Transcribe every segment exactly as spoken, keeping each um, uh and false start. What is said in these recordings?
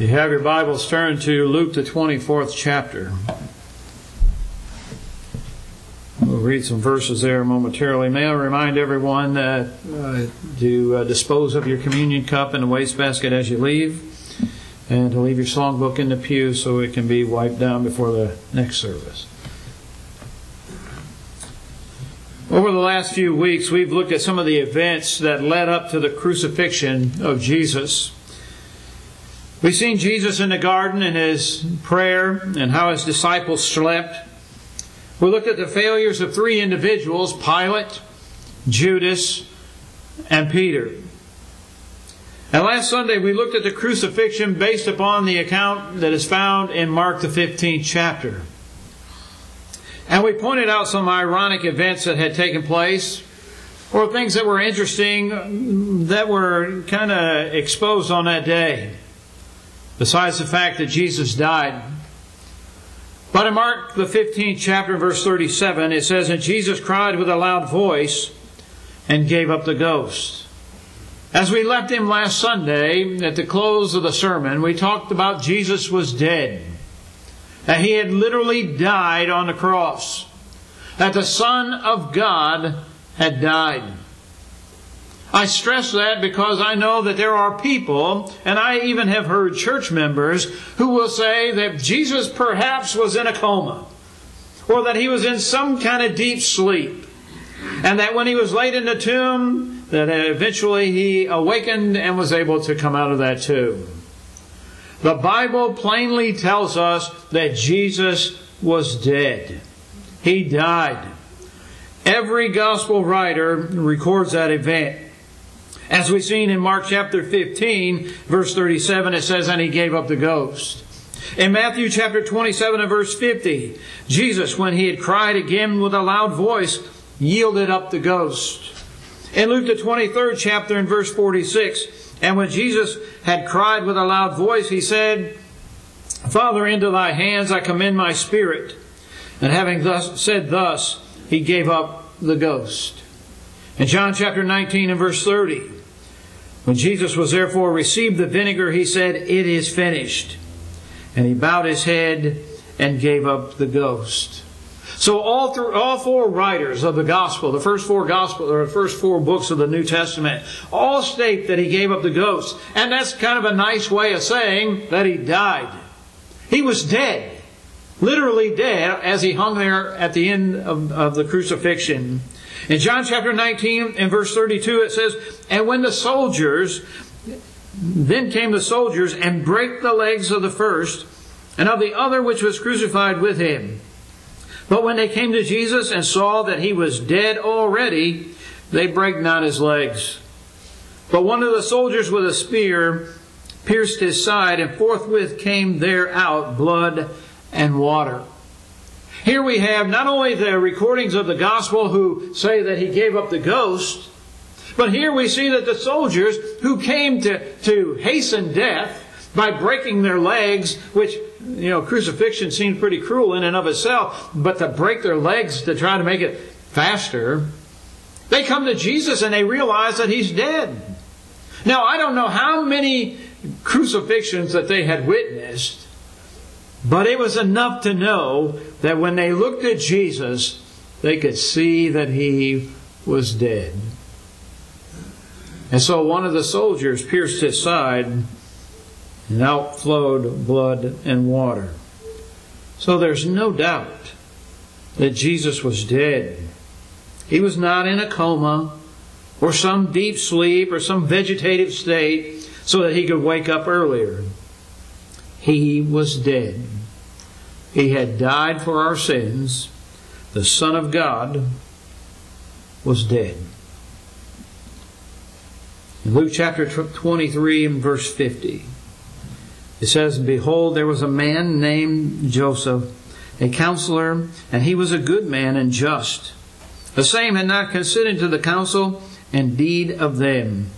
If you have your Bibles, turn to Luke, the twenty-fourth chapter. We'll read some verses there momentarily. May I remind everyone that uh, to uh, dispose of your communion cup in the wastebasket as you leave, and to leave your songbook in the pew so it can be wiped down before the next service. Over the last few weeks, we've looked at some of the events that led up to the crucifixion of Jesus. We've seen Jesus in the garden and His prayer and how His disciples slept. We looked at the failures of three individuals, Pilate, Judas, and Peter. And last Sunday we looked at the crucifixion based upon the account that is found in Mark the fifteenth chapter. And we pointed out some ironic events that had taken place, or things that were interesting that were kind of exposed on that day, besides the fact that Jesus died. But in Mark, the fifteenth chapter, verse thirty-seven, it says, "And Jesus cried with a loud voice and gave up the ghost." As we left Him last Sunday, at the close of the sermon, we talked about Jesus was dead, that He had literally died on the cross, that the Son of God had died. I stress that because I know that there are people, and I even have heard church members, who will say that Jesus perhaps was in a coma, or that He was in some kind of deep sleep, and that when He was laid in the tomb, that eventually He awakened and was able to come out of that tomb. The Bible plainly tells us that Jesus was dead. He died. Every gospel writer records that event. As we've seen in Mark chapter fifteen, verse thirty-seven, it says, "And He gave up the ghost." In Matthew chapter twenty-seven and verse fifty, Jesus, when He had cried again with a loud voice, yielded up the ghost. In Luke the twenty-third chapter and verse forty-six, "And when Jesus had cried with a loud voice, He said, Father, into Thy hands I commend my spirit. And having thus said thus, He gave up the ghost." In John chapter nineteen and verse thirty, "When Jesus was therefore received the vinegar, He said, It is finished. And He bowed His head and gave up the ghost." So all through, all four writers of the gospel, the first four gospel or the first four books of the New Testament, all state that He gave up the ghost. And that's kind of a nice way of saying that He died. He was dead, literally dead, as He hung there at the end of, of the crucifixion. In John chapter nineteen and verse thirty-two, it says, "And when the soldiers, then came the soldiers and brake the legs of the first and of the other which was crucified with Him. But when they came to Jesus and saw that He was dead already, they brake not His legs. But one of the soldiers with a spear pierced His side, and forthwith came there out blood and water." Here we have not only the recordings of the gospel who say that He gave up the ghost, but here we see that the soldiers who came to, to hasten death by breaking their legs, which, you know, crucifixion seems pretty cruel in and of itself, but to break their legs to try to make it faster, they come to Jesus and they realize that He's dead. Now, I don't know how many crucifixions that they had witnessed, but it was enough to know that when they looked at Jesus, they could see that He was dead. And so one of the soldiers pierced His side, and out flowed blood and water. So there's no doubt that Jesus was dead. He was not in a coma or some deep sleep or some vegetative state so that He could wake up earlier. He was dead. He had died for our sins. The Son of God was dead. In Luke chapter twenty-three and verse fifty, it says, "Behold, there was a man named Joseph, a counselor, and he was a good man and just. The same had not consented to the counsel and deed of them.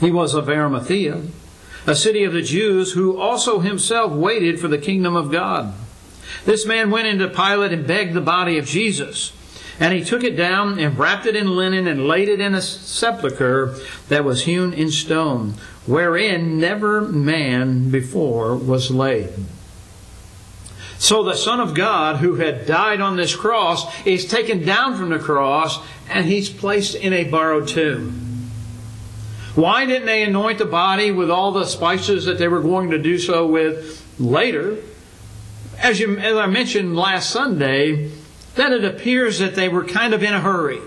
He was of Arimathea, a city of the Jews, who also himself waited for the kingdom of God. This man went into Pilate and begged the body of Jesus. And he took it down and wrapped it in linen and laid it in a sepulchre that was hewn in stone, wherein never man before was laid. So the Son of God, who had died on this cross, is taken down from the cross and he's placed in a borrowed tomb. Why didn't they anoint the body with all the spices that they were going to do so with later? As, you, as I mentioned last Sunday, that it appears that they were kind of in a hurry.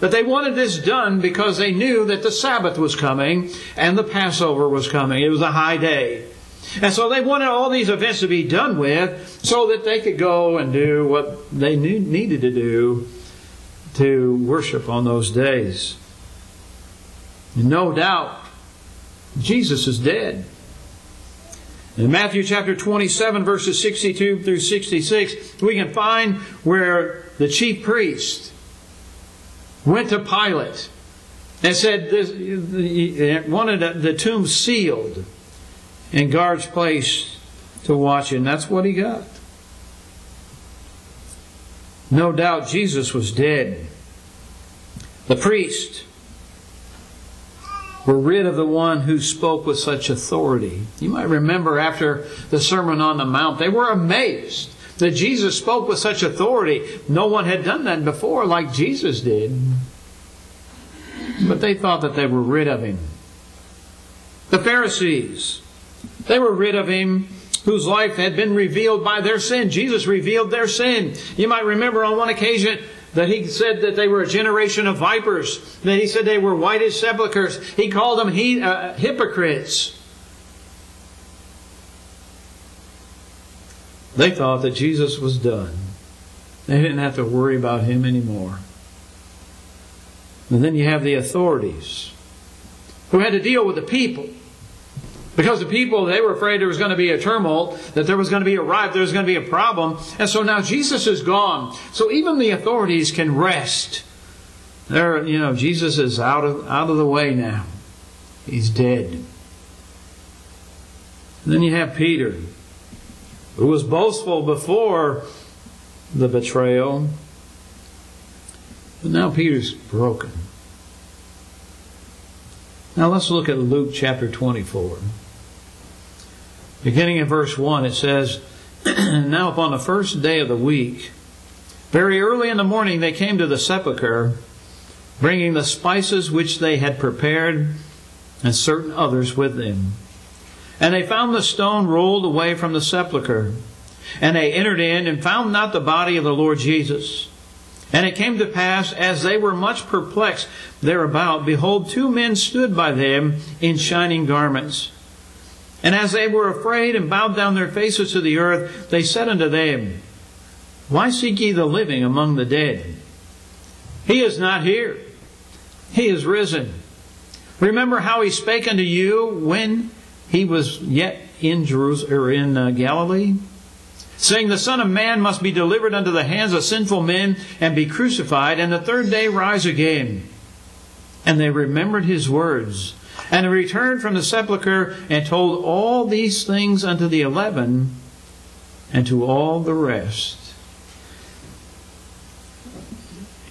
That they wanted this done because they knew that the Sabbath was coming and the Passover was coming. It was a high day. And so they wanted all these events to be done with so that they could go and do what they knew, needed to do to worship on those days. No doubt, Jesus is dead. In Matthew chapter twenty-seven, verses sixty-two through sixty-six, we can find where the chief priest went to Pilate and said he wanted the tomb sealed and guards placed to watch it. And that's what he got. No doubt Jesus was dead. The priest were rid of the one who spoke with such authority. You might remember after the Sermon on the Mount, they were amazed that Jesus spoke with such authority. No one had done that before like Jesus did. But they thought that they were rid of him. The Pharisees, they were rid of him whose life had been revealed by their sin. Jesus revealed their sin. You might remember on one occasion that he said that they were a generation of vipers. That he said they were white as sepulchres. He called them he, uh, hypocrites. They thought that Jesus was done. They didn't have to worry about him anymore. And then you have the authorities who had to deal with the people. Because the people, they were afraid there was going to be a tumult, that there was going to be a riot, there was going to be a problem. And so now Jesus is gone. So even the authorities can rest. They're, you know, Jesus is out of, out of the way now. He's dead. And then you have Peter, who was boastful before the betrayal. But now Peter's broken. Now let's look at Luke chapter twenty-four. Beginning in verse one, it says, Now upon the first day of the week, very early in the morning they came to the sepulchre, bringing the spices which they had prepared, and certain others with them. And they found the stone rolled away from the sepulchre. And they entered in, and found not the body of the Lord Jesus. And it came to pass, as they were much perplexed thereabout, behold, two men stood by them in shining garments. And as they were afraid and bowed down their faces to the earth, they said unto them, Why seek ye the living among the dead? He is not here. He is risen. Remember how he spake unto you when he was yet in Jerusalem, or in uh, Galilee, saying, The Son of Man must be delivered unto the hands of sinful men, and be crucified, and the third day rise again. And they remembered his words. And they returned from the sepulchre, and told all these things unto the eleven, and to all the rest.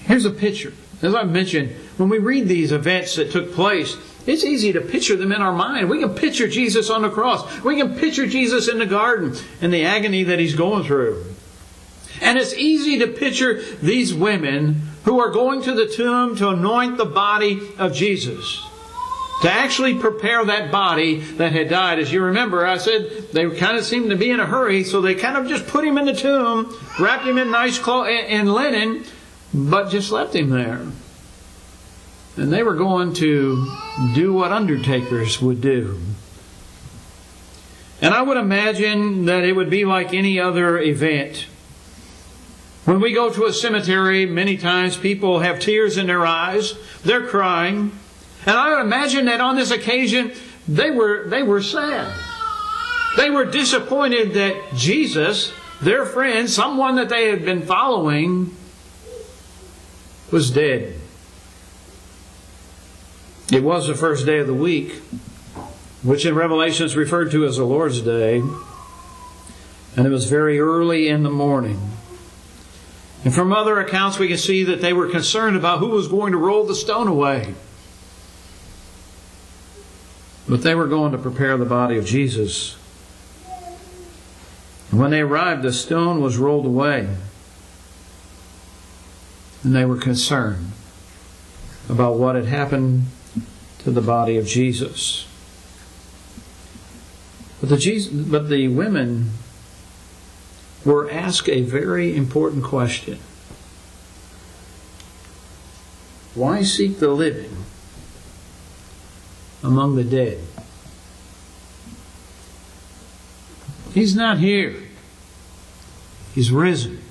Here's a picture. As I mentioned, when we read these events that took place, it's easy to picture them in our mind. We can picture Jesus on the cross. We can picture Jesus in the garden and the agony that he's going through. And it's easy to picture these women who are going to the tomb to anoint the body of Jesus. To actually prepare that body that had died. As you remember, I said they kind of seemed to be in a hurry, so they kind of just put him in the tomb, wrapped him in nice cloth and linen, but just left him there. And they were going to do what undertakers would do. And I would imagine that it would be like any other event. When we go to a cemetery, many times people have tears in their eyes. They're crying. And I would imagine that on this occasion, they were, they were sad. They were disappointed that Jesus, their friend, someone that they had been following, was dead. It was the first day of the week, which in Revelation is referred to as the Lord's Day. And it was very early in the morning. And from other accounts we can see that they were concerned about who was going to roll the stone away. But they were going to prepare the body of Jesus. And when they arrived, the stone was rolled away. And they were concerned about what had happened to the body of Jesus. But the, Jesus, but the women were asked a very important question. Why seek the living among the dead? He's not here. He's risen.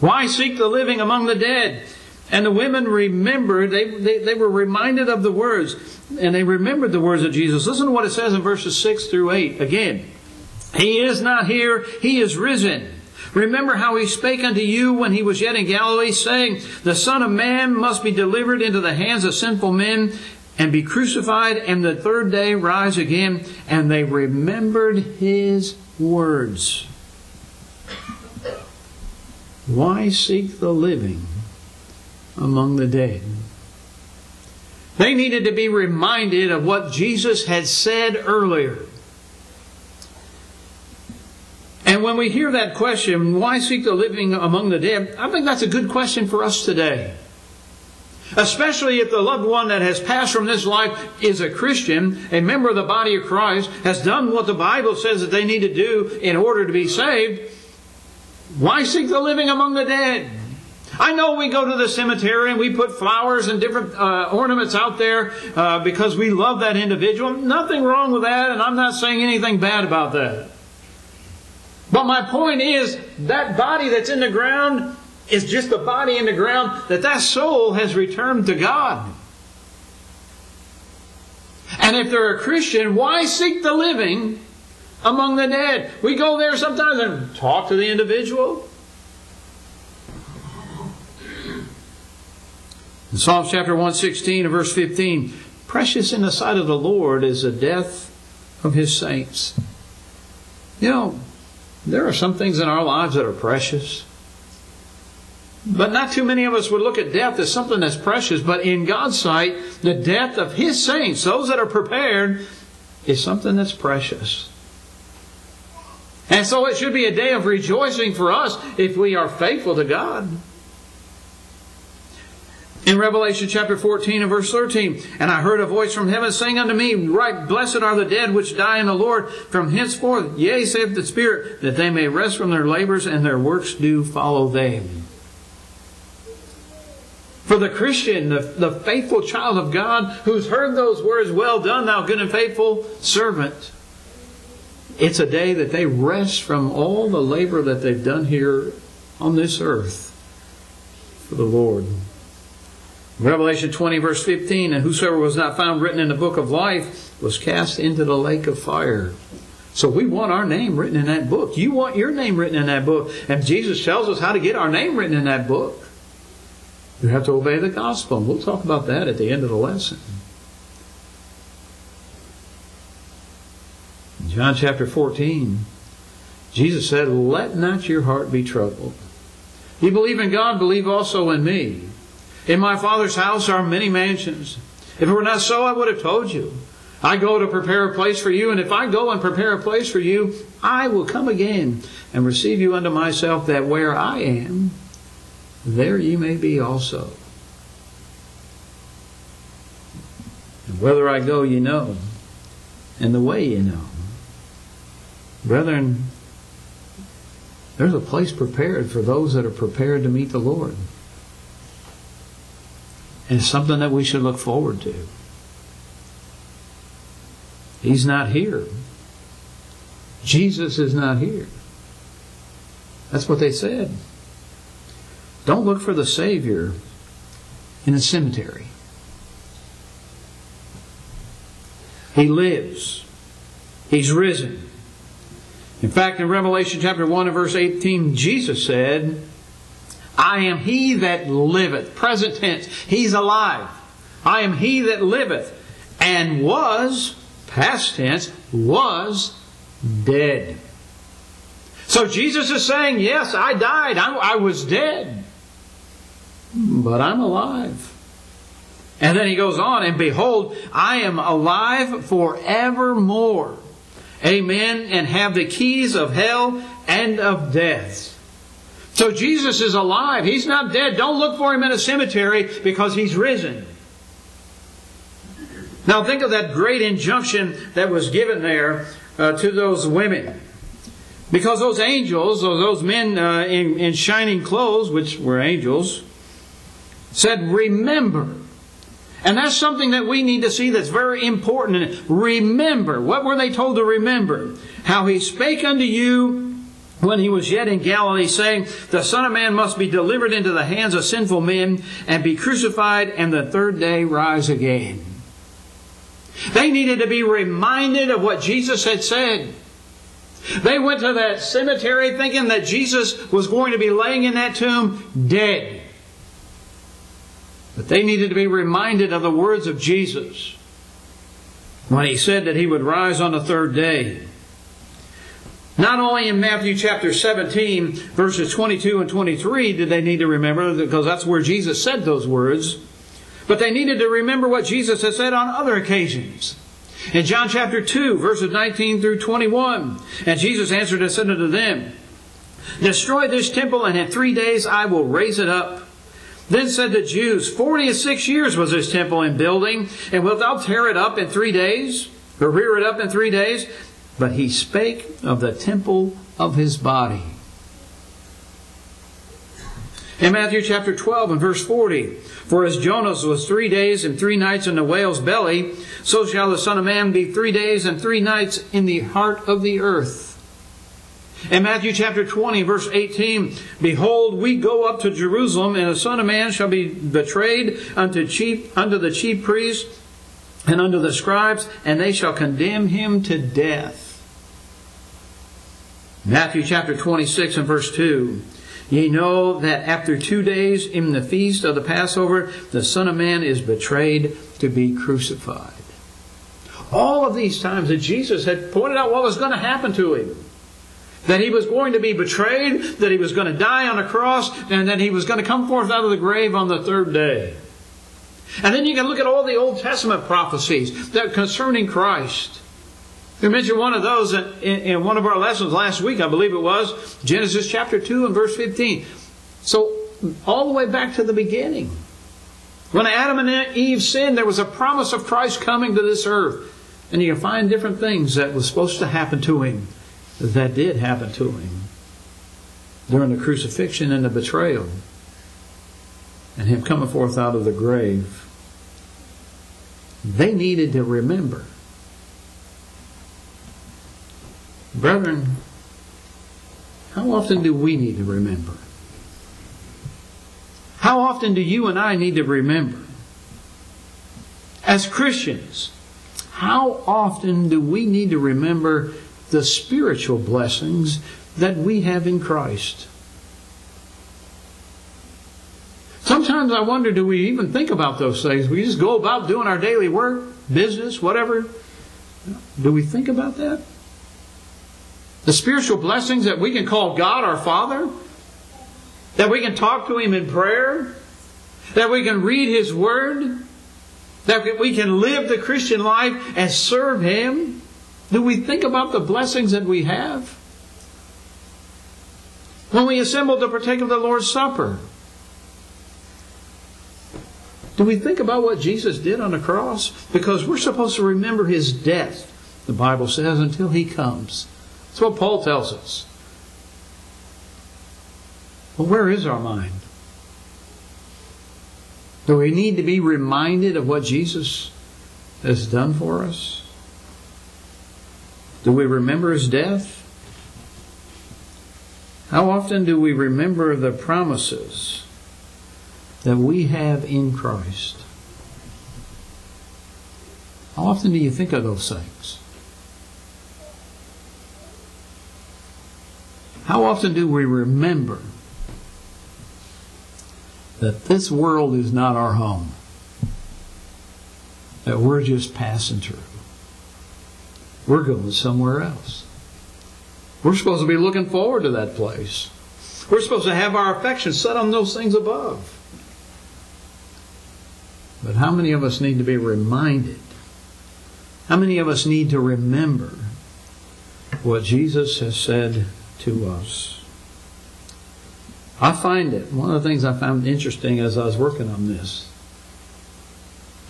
Why seek the living among the dead? And the women remembered, they, they, they were reminded of the words, and they remembered the words of Jesus. Listen to what it says in verses six through eight again. He is not here, He is risen. Remember how He spake unto you when He was yet in Galilee, saying, the Son of Man must be delivered into the hands of sinful men, and be crucified, and the third day rise again. And they remembered His words. Why seek the living among the dead? They needed to be reminded of what Jesus had said earlier. And when we hear that question, why seek the living among the dead? I think that's a good question for us today. Especially if the loved one that has passed from this life is a Christian, a member of the body of Christ, has done what the Bible says that they need to do in order to be saved. Why seek the living among the dead? I know we go to the cemetery and we put flowers and different uh, ornaments out there uh, because we love that individual. Nothing wrong with that, and I'm not saying anything bad about that. But my point is, that body that's in the ground is just a body in the ground, that that soul has returned to God. And if they're a Christian, why seek the living among the dead? We go there sometimes and talk to the individual. In Psalms chapter one sixteen and verse fifteen, precious in the sight of the Lord is the death of His saints. You know, there are some things in our lives that are precious. But not too many of us would look at death as something that's precious. But in God's sight, the death of His saints, those that are prepared, is something that's precious. And so it should be a day of rejoicing for us if we are faithful to God. In Revelation chapter fourteen and verse thirteen, and I heard a voice from heaven saying unto me, right, blessed are the dead which die in the Lord from henceforth. Yea, saith the Spirit, that they may rest from their labors, and their works do follow them. For the Christian, the, the faithful child of God, who's heard those words, well done, thou good and faithful servant, it's a day that they rest from all the labor that they've done here on this earth for the Lord. Revelation twenty, verse fifteen, and whosoever was not found written in the book of life was cast into the lake of fire. So we want our name written in that book. You want your name written in that book. And Jesus tells us how to get our name written in that book. You have to obey the gospel. And we'll talk about that at the end of the lesson. In John chapter fourteen, Jesus said, let not your heart be troubled. You believe in God, believe also in me. In my Father's house are many mansions. If it were not so, I would have told you. I go to prepare a place for you, and if I go and prepare a place for you, I will come again and receive you unto myself, that where I am, there ye may be also. And whether I go, ye know, and the way ye know. Brethren, there's a place prepared for those that are prepared to meet the Lord. And it's something that we should look forward to. He's not here. Jesus is not here. That's what they said. Don't look for the Savior in a cemetery. He lives. He's risen. In fact, in Revelation chapter one and verse eighteen, Jesus said, I am He that liveth. Present tense. He's alive. I am He that liveth and was, past tense, was dead. So Jesus is saying, yes, I died. I, I was dead. But I'm alive. And then he goes on, and behold, I am alive forevermore. Amen. And have the keys of hell and of death. So Jesus is alive. He's not dead. Don't look for Him in a cemetery, because He's risen. Now think of that great injunction that was given there uh, to those women. Because those angels, or those men uh, in, in shining clothes, which were angels, said, remember. And that's something that we need to see that's very important. Remember. What were they told to remember? How He spake unto you when He was yet in Galilee, saying, the Son of Man must be delivered into the hands of sinful men, and be crucified, and the third day rise again. They needed to be reminded of what Jesus had said. They went to that cemetery thinking that Jesus was going to be laying in that tomb dead. But they needed to be reminded of the words of Jesus when He said that He would rise on the third day. Not only in Matthew chapter seventeen, verses twenty-two and twenty-three, did they need to remember, because that's where Jesus said those words, but they needed to remember what Jesus had said on other occasions. In John chapter two, verses nineteen through twenty-one, and Jesus answered and said unto them, destroy this temple, and in three days I will raise it up. Then said the Jews, Forty and six years was this temple in building, and wilt thou tear it up in three days, or rear it up in three days? But He spake of the temple of His body. In Matthew chapter twelve and verse forty, for as Jonas was three days and three nights in the whale's belly, so shall the Son of Man be three days and three nights in the heart of the earth. In Matthew chapter twenty, verse eighteen, behold, we go up to Jerusalem, and the Son of Man shall be betrayed unto, chief, unto the chief priests and unto the scribes, and they shall condemn Him to death. Matthew chapter twenty-six and verse two, ye know that after two days in the feast of the Passover, the Son of Man is betrayed to be crucified. All of these times that Jesus had pointed out what was going to happen to Him. That He was going to be betrayed, that He was going to die on a cross, and that He was going to come forth out of the grave on the third day. And then you can look at all the Old Testament prophecies that concerning Christ. We mentioned one of those in, in one of our lessons last week, I believe it was, Genesis chapter two and verse fifteen. So, all the way back to the beginning. When Adam and Eve sinned, there was a promise of Christ coming to this earth. And you can find different things that was supposed to happen to Him, that did happen to Him during the crucifixion and the betrayal, and Him coming forth out of the grave. They needed to remember. Brethren, how often do we need to remember? How often do you and I need to remember? As Christians, how often do we need to remember the spiritual blessings that we have in Christ? Sometimes I wonder, do we even think about those things? We just go about doing our daily work, business, whatever. Do we think about that? The spiritual blessings that we can call God our Father, that we can talk to Him in prayer, that we can read His Word, that we can live the Christian life and serve Him. Do we think about the blessings that we have? When we assemble to partake of the Lord's Supper, do we think about what Jesus did on the cross? Because we're supposed to remember His death, the Bible says, until He comes. That's what Paul tells us. Well, where is our mind? Do we need to be reminded of what Jesus has done for us? Do we remember His death? How often do we remember the promises that we have in Christ? How often do you think of those things? How often do we remember that this world is not our home? That we're just passing through. We're going somewhere else. We're supposed to be looking forward to that place. We're supposed to have our affection set on those things above. But how many of us need to be reminded? How many of us need to remember what Jesus has said to us? I find it, one of the things I found interesting as I was working on this,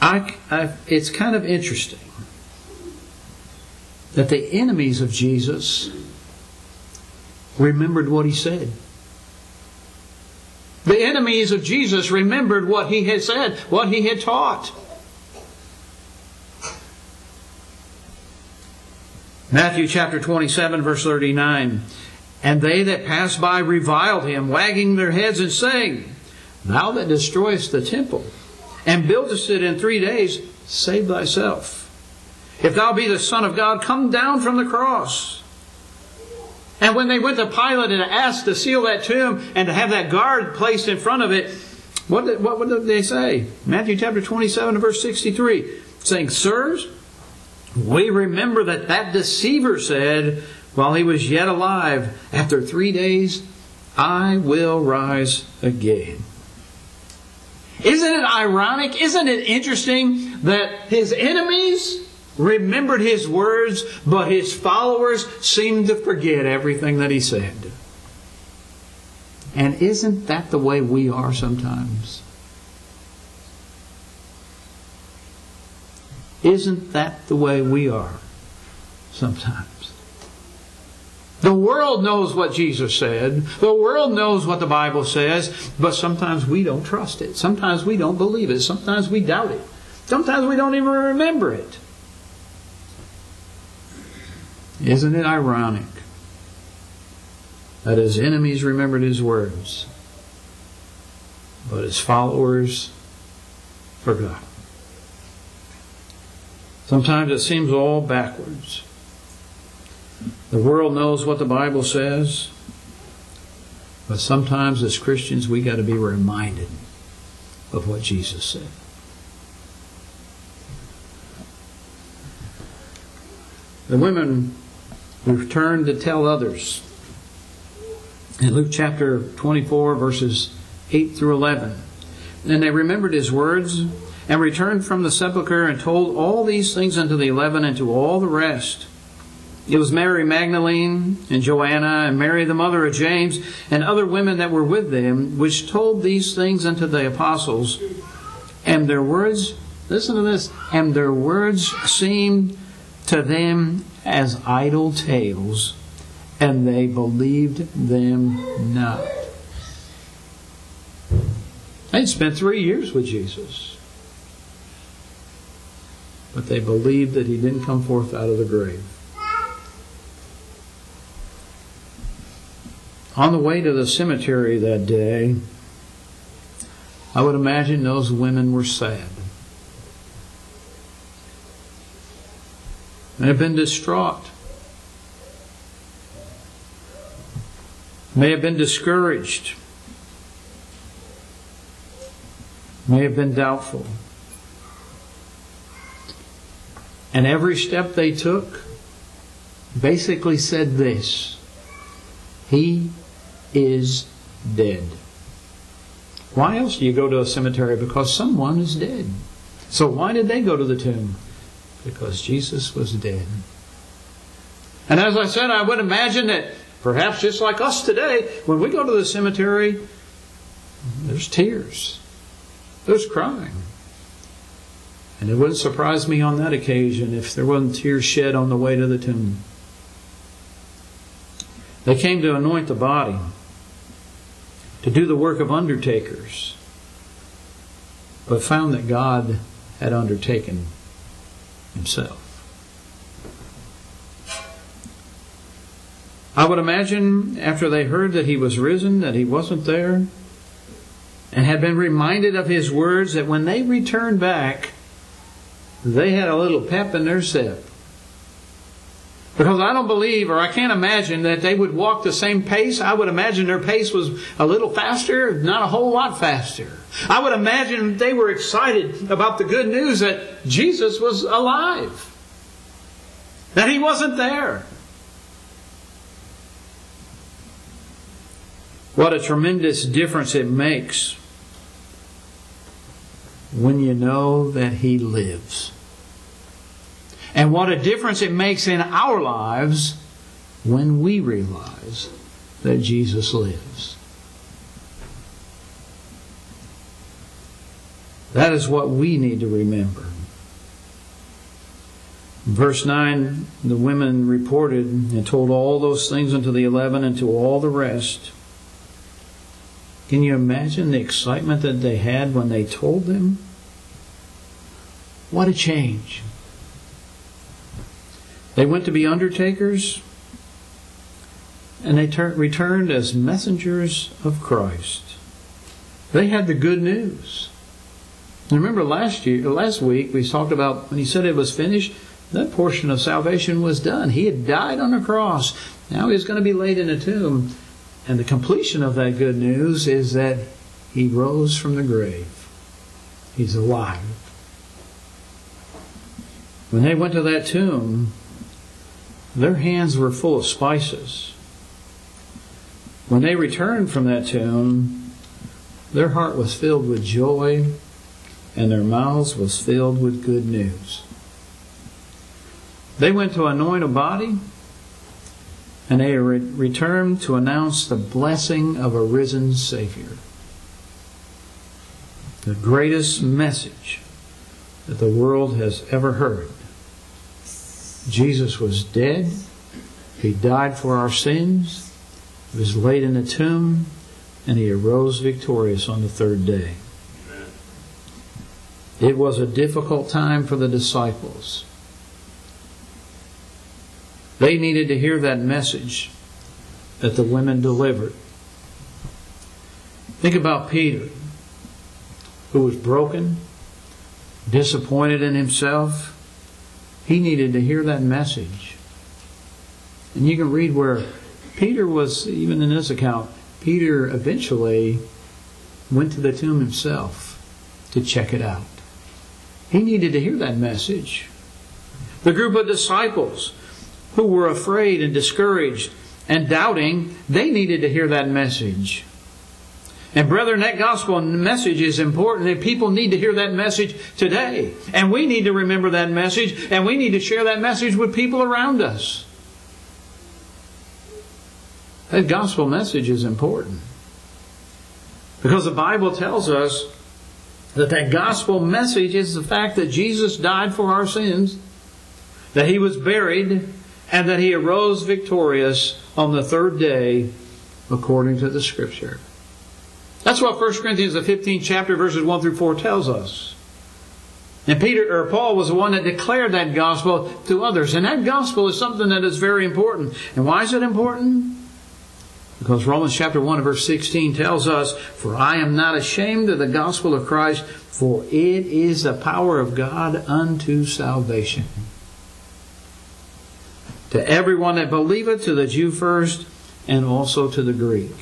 I, I, it's kind of interesting that the enemies of Jesus remembered what he said. The enemies of Jesus remembered what he had said, what he had taught. Matthew chapter twenty-seven, verse thirty-nine. And they that passed by reviled him, wagging their heads and saying, Thou that destroyest the temple, and buildest it in three days, save thyself. If thou be the Son of God, come down from the cross. And when they went to Pilate and asked to seal that tomb and to have that guard placed in front of it, what did, what did they say? Matthew chapter twenty-seven, verse sixty-three, saying, Sirs, we remember that that deceiver said, while he was yet alive, after three days, I will rise again. Isn't it ironic? Isn't it interesting that his enemies remembered his words, but his followers seemed to forget everything that he said? And isn't that the way we are sometimes? Isn't that the way we are sometimes? The world knows what Jesus said. The world knows what the Bible says. But sometimes we don't trust it. Sometimes we don't believe it. Sometimes we doubt it. Sometimes we don't even remember it. Isn't it ironic that his enemies remembered his words, but his followers forgot? Sometimes it seems all backwards. The world knows what the Bible says, but sometimes as Christians we got to be reminded of what Jesus said. The women returned to tell others. In Luke chapter twenty-four, verses eight through eleven. And they remembered his words, and returned from the sepulchre, and told all these things unto the eleven and to all the rest. It was Mary Magdalene, and Joanna, and Mary the mother of James, and other women that were with them, which told these things unto the apostles. And their words, listen to this, and their words seemed to them as idle tales, and they believed them not. They'd spent three years with Jesus, but they believed that he didn't come forth out of the grave. On the way to the cemetery that day, I would imagine those women were sad. They have been distraught. May have been discouraged. May have been doubtful. And every step they took basically said this: He is dead. Why else do you go to a cemetery? Because someone is dead. So why did they go to the tomb? Because Jesus was dead. And as I said, I would imagine that perhaps just like us today, when we go to the cemetery, there's tears. There's crying. And it wouldn't surprise me on that occasion if there wasn't tears shed on the way to the tomb. They came to anoint the body, to do the work of undertakers, but found that God had undertaken himself. I would imagine after they heard that he was risen, that he wasn't there, and had been reminded of his words, that when they returned back, they had a little pep in their step. Because I don't believe, or I can't imagine, that they would walk the same pace. I would imagine their pace was a little faster, not a whole lot faster. I would imagine they were excited about the good news that Jesus was alive, that he wasn't there. What a tremendous difference it makes when you know that He lives. And what a difference it makes in our lives when we realize that Jesus lives. That is what we need to remember. In verse nine, the women reported and told all those things unto the eleven and to all the rest. Can you imagine the excitement that they had when they told them? What a change. They went to be undertakers, and they ter- returned as messengers of Christ. They had the good news. And remember last year, last week we talked about when He said it was finished, that portion of salvation was done. He had died on a cross. Now He's going to be laid in a tomb. And the completion of that good news is that He rose from the grave. He's alive. When they went to that tomb, their hands were full of spices. When they returned from that tomb, their heart was filled with joy and their mouths was filled with good news. They went to anoint a body, and they re- returned to announce the blessing of a risen Savior. The greatest message that the world has ever heard. Jesus was dead. He died for our sins. He was laid in a tomb, and He arose victorious on the third day. Amen. It was a difficult time for the disciples. They needed to hear that message that the women delivered. Think about Peter, who was broken, disappointed in himself. He needed to hear that message. And you can read where Peter was, even in this account, Peter eventually went to the tomb himself to check it out. He needed to hear that message. The group of disciples who were afraid and discouraged and doubting, they needed to hear that message. And brethren, that gospel message is important, and people need to hear that message today. And we need to remember that message, and we need to share that message with people around us. That gospel message is important, because the Bible tells us that that gospel message is the fact that Jesus died for our sins, that He was buried, and that He arose victorious on the third day according to the Scripture. That's what First Corinthians, the fifteenth chapter, verses one through four tells us. And Peter or Paul was the one that declared that gospel to others. And that gospel is something that is very important. And why is it important? Because Romans chapter one, verse sixteen tells us, "For I am not ashamed of the gospel of Christ, for it is the power of God unto salvation. To everyone that believeth, to the Jew first, and also to the Greek."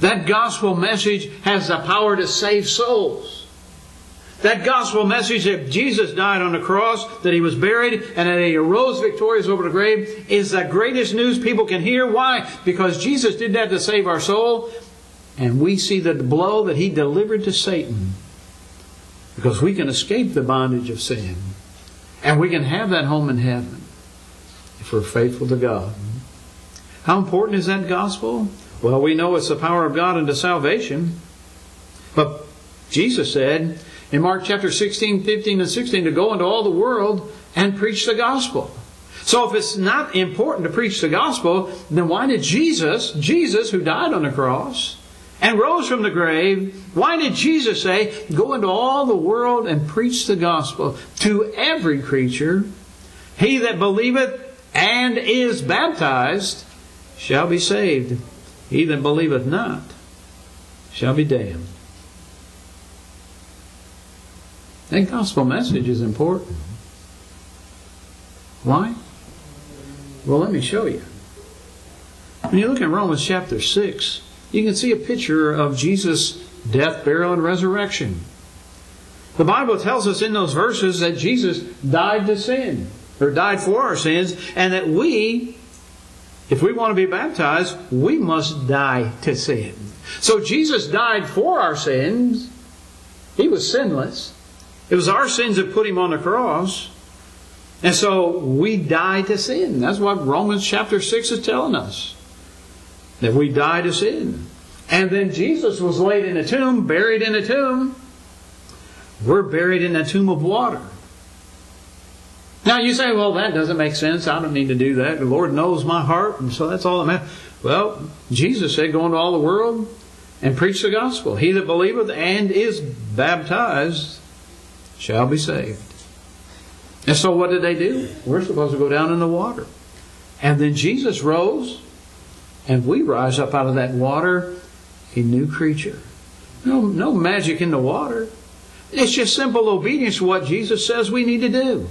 That gospel message has the power to save souls. That gospel message that Jesus died on the cross, that He was buried, and that He arose victorious over the grave is the greatest news people can hear. Why? Because Jesus did that to save our soul, and we see the blow that He delivered to Satan. Because we can escape the bondage of sin, and we can have that home in heaven if we're faithful to God. How important is that gospel? Well, we know it's the power of God unto salvation. But Jesus said in Mark chapter sixteen, fifteen, and sixteen to go into all the world and preach the gospel. So if it's not important to preach the gospel, then why did Jesus, Jesus who died on the cross and rose from the grave, why did Jesus say, go into all the world and preach the gospel to every creature? He that believeth and is baptized shall be saved. He that believeth not shall be damned. That gospel message is important. Why? Well, let me show you. When you look at Romans chapter six, you can see a picture of Jesus' death, burial, and resurrection. The Bible tells us in those verses that Jesus died to sin, or died for our sins, and that we, if we want to be baptized, we must die to sin. So Jesus died for our sins. He was sinless. It was our sins that put Him on the cross. And so we die to sin. That's what Romans chapter six is telling us. That we die to sin. And then Jesus was laid in a tomb, buried in a tomb. We're buried in a tomb of water. Now you say, well, that doesn't make sense. I don't need to do that. The Lord knows my heart, and so that's all that matters. Well, Jesus said, go into all the world and preach the gospel. He that believeth and is baptized shall be saved. And so what did they do? We're supposed to go down in the water. And then Jesus rose, and we rise up out of that water a new creature. No, no magic in the water. It's just simple obedience to what Jesus says we need to do.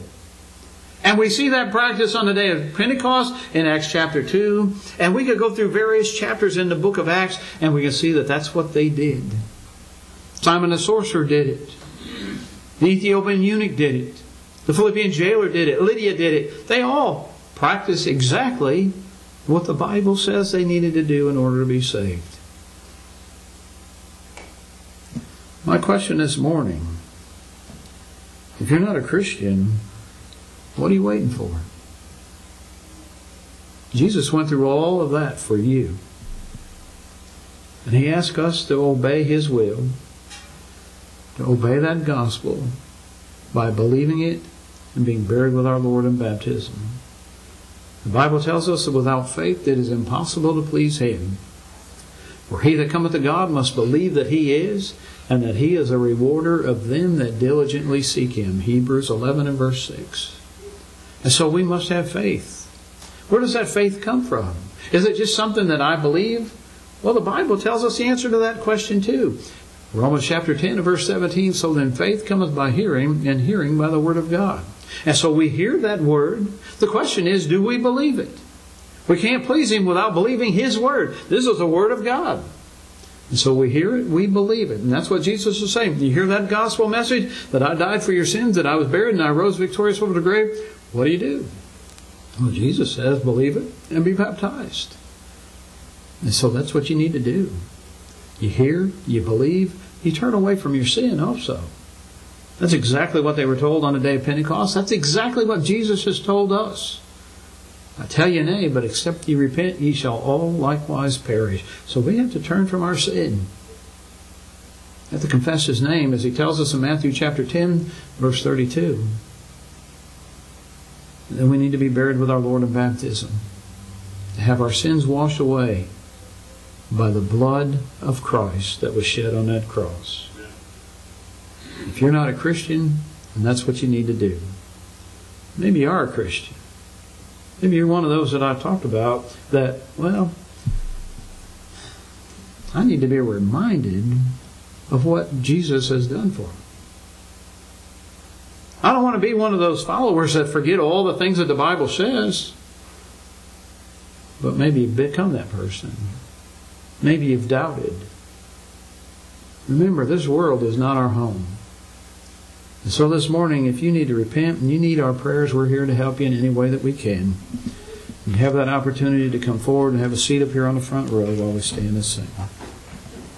And we see that practice on the day of Pentecost in Acts chapter two. And we could go through various chapters in the book of Acts, and we can see that that's what they did. Simon the sorcerer did it. The Ethiopian eunuch did it. The Philippian jailer did it. Lydia did it. They all practiced exactly what the Bible says they needed to do in order to be saved. My question this morning, if you're not a Christian, what are you waiting for? Jesus went through all of that for you. And He asked us to obey His will, to obey that gospel by believing it and being buried with our Lord in baptism. The Bible tells us that without faith it is impossible to please Him. For he that cometh to God must believe that He is, and that He is a rewarder of them that diligently seek Him. Hebrews eleven and verse six. And so we must have faith. Where does that faith come from? Is it just something that I believe? Well, the Bible tells us the answer to that question too. Romans chapter ten and verse seventeen, so then faith cometh by hearing, and hearing by the word of God. And so we hear that word. The question is, do we believe it? We can't please Him without believing His word. This is the word of God. And so we hear it, we believe it. And that's what Jesus was saying. You hear that gospel message, that I died for your sins, that I was buried, and I rose victorious over the grave. What do you do? Well, Jesus says, believe it and be baptized. And so that's what you need to do. You hear, you believe, you turn away from your sin also. That's exactly what they were told on the day of Pentecost. That's exactly what Jesus has told us. I tell you nay, but except ye repent, ye shall all likewise perish. So we have to turn from our sin. We have to confess His name, as He tells us in Matthew chapter ten, verse thirty-two. And then we need to be buried with our Lord in baptism, to have our sins washed away by the blood of Christ that was shed on that cross. If you're not a Christian, then that's what you need to do. Maybe you are a Christian. Maybe you're one of those that I talked about that, well, I need to be reminded of what Jesus has done for me. I don't want to be one of those followers that forget all the things that the Bible says. But maybe you've become that person. Maybe you've doubted. Remember, this world is not our home. And so this morning, if you need to repent and you need our prayers, we're here to help you in any way that we can. You have that opportunity to come forward and have a seat up here on the front row while we stand and sing.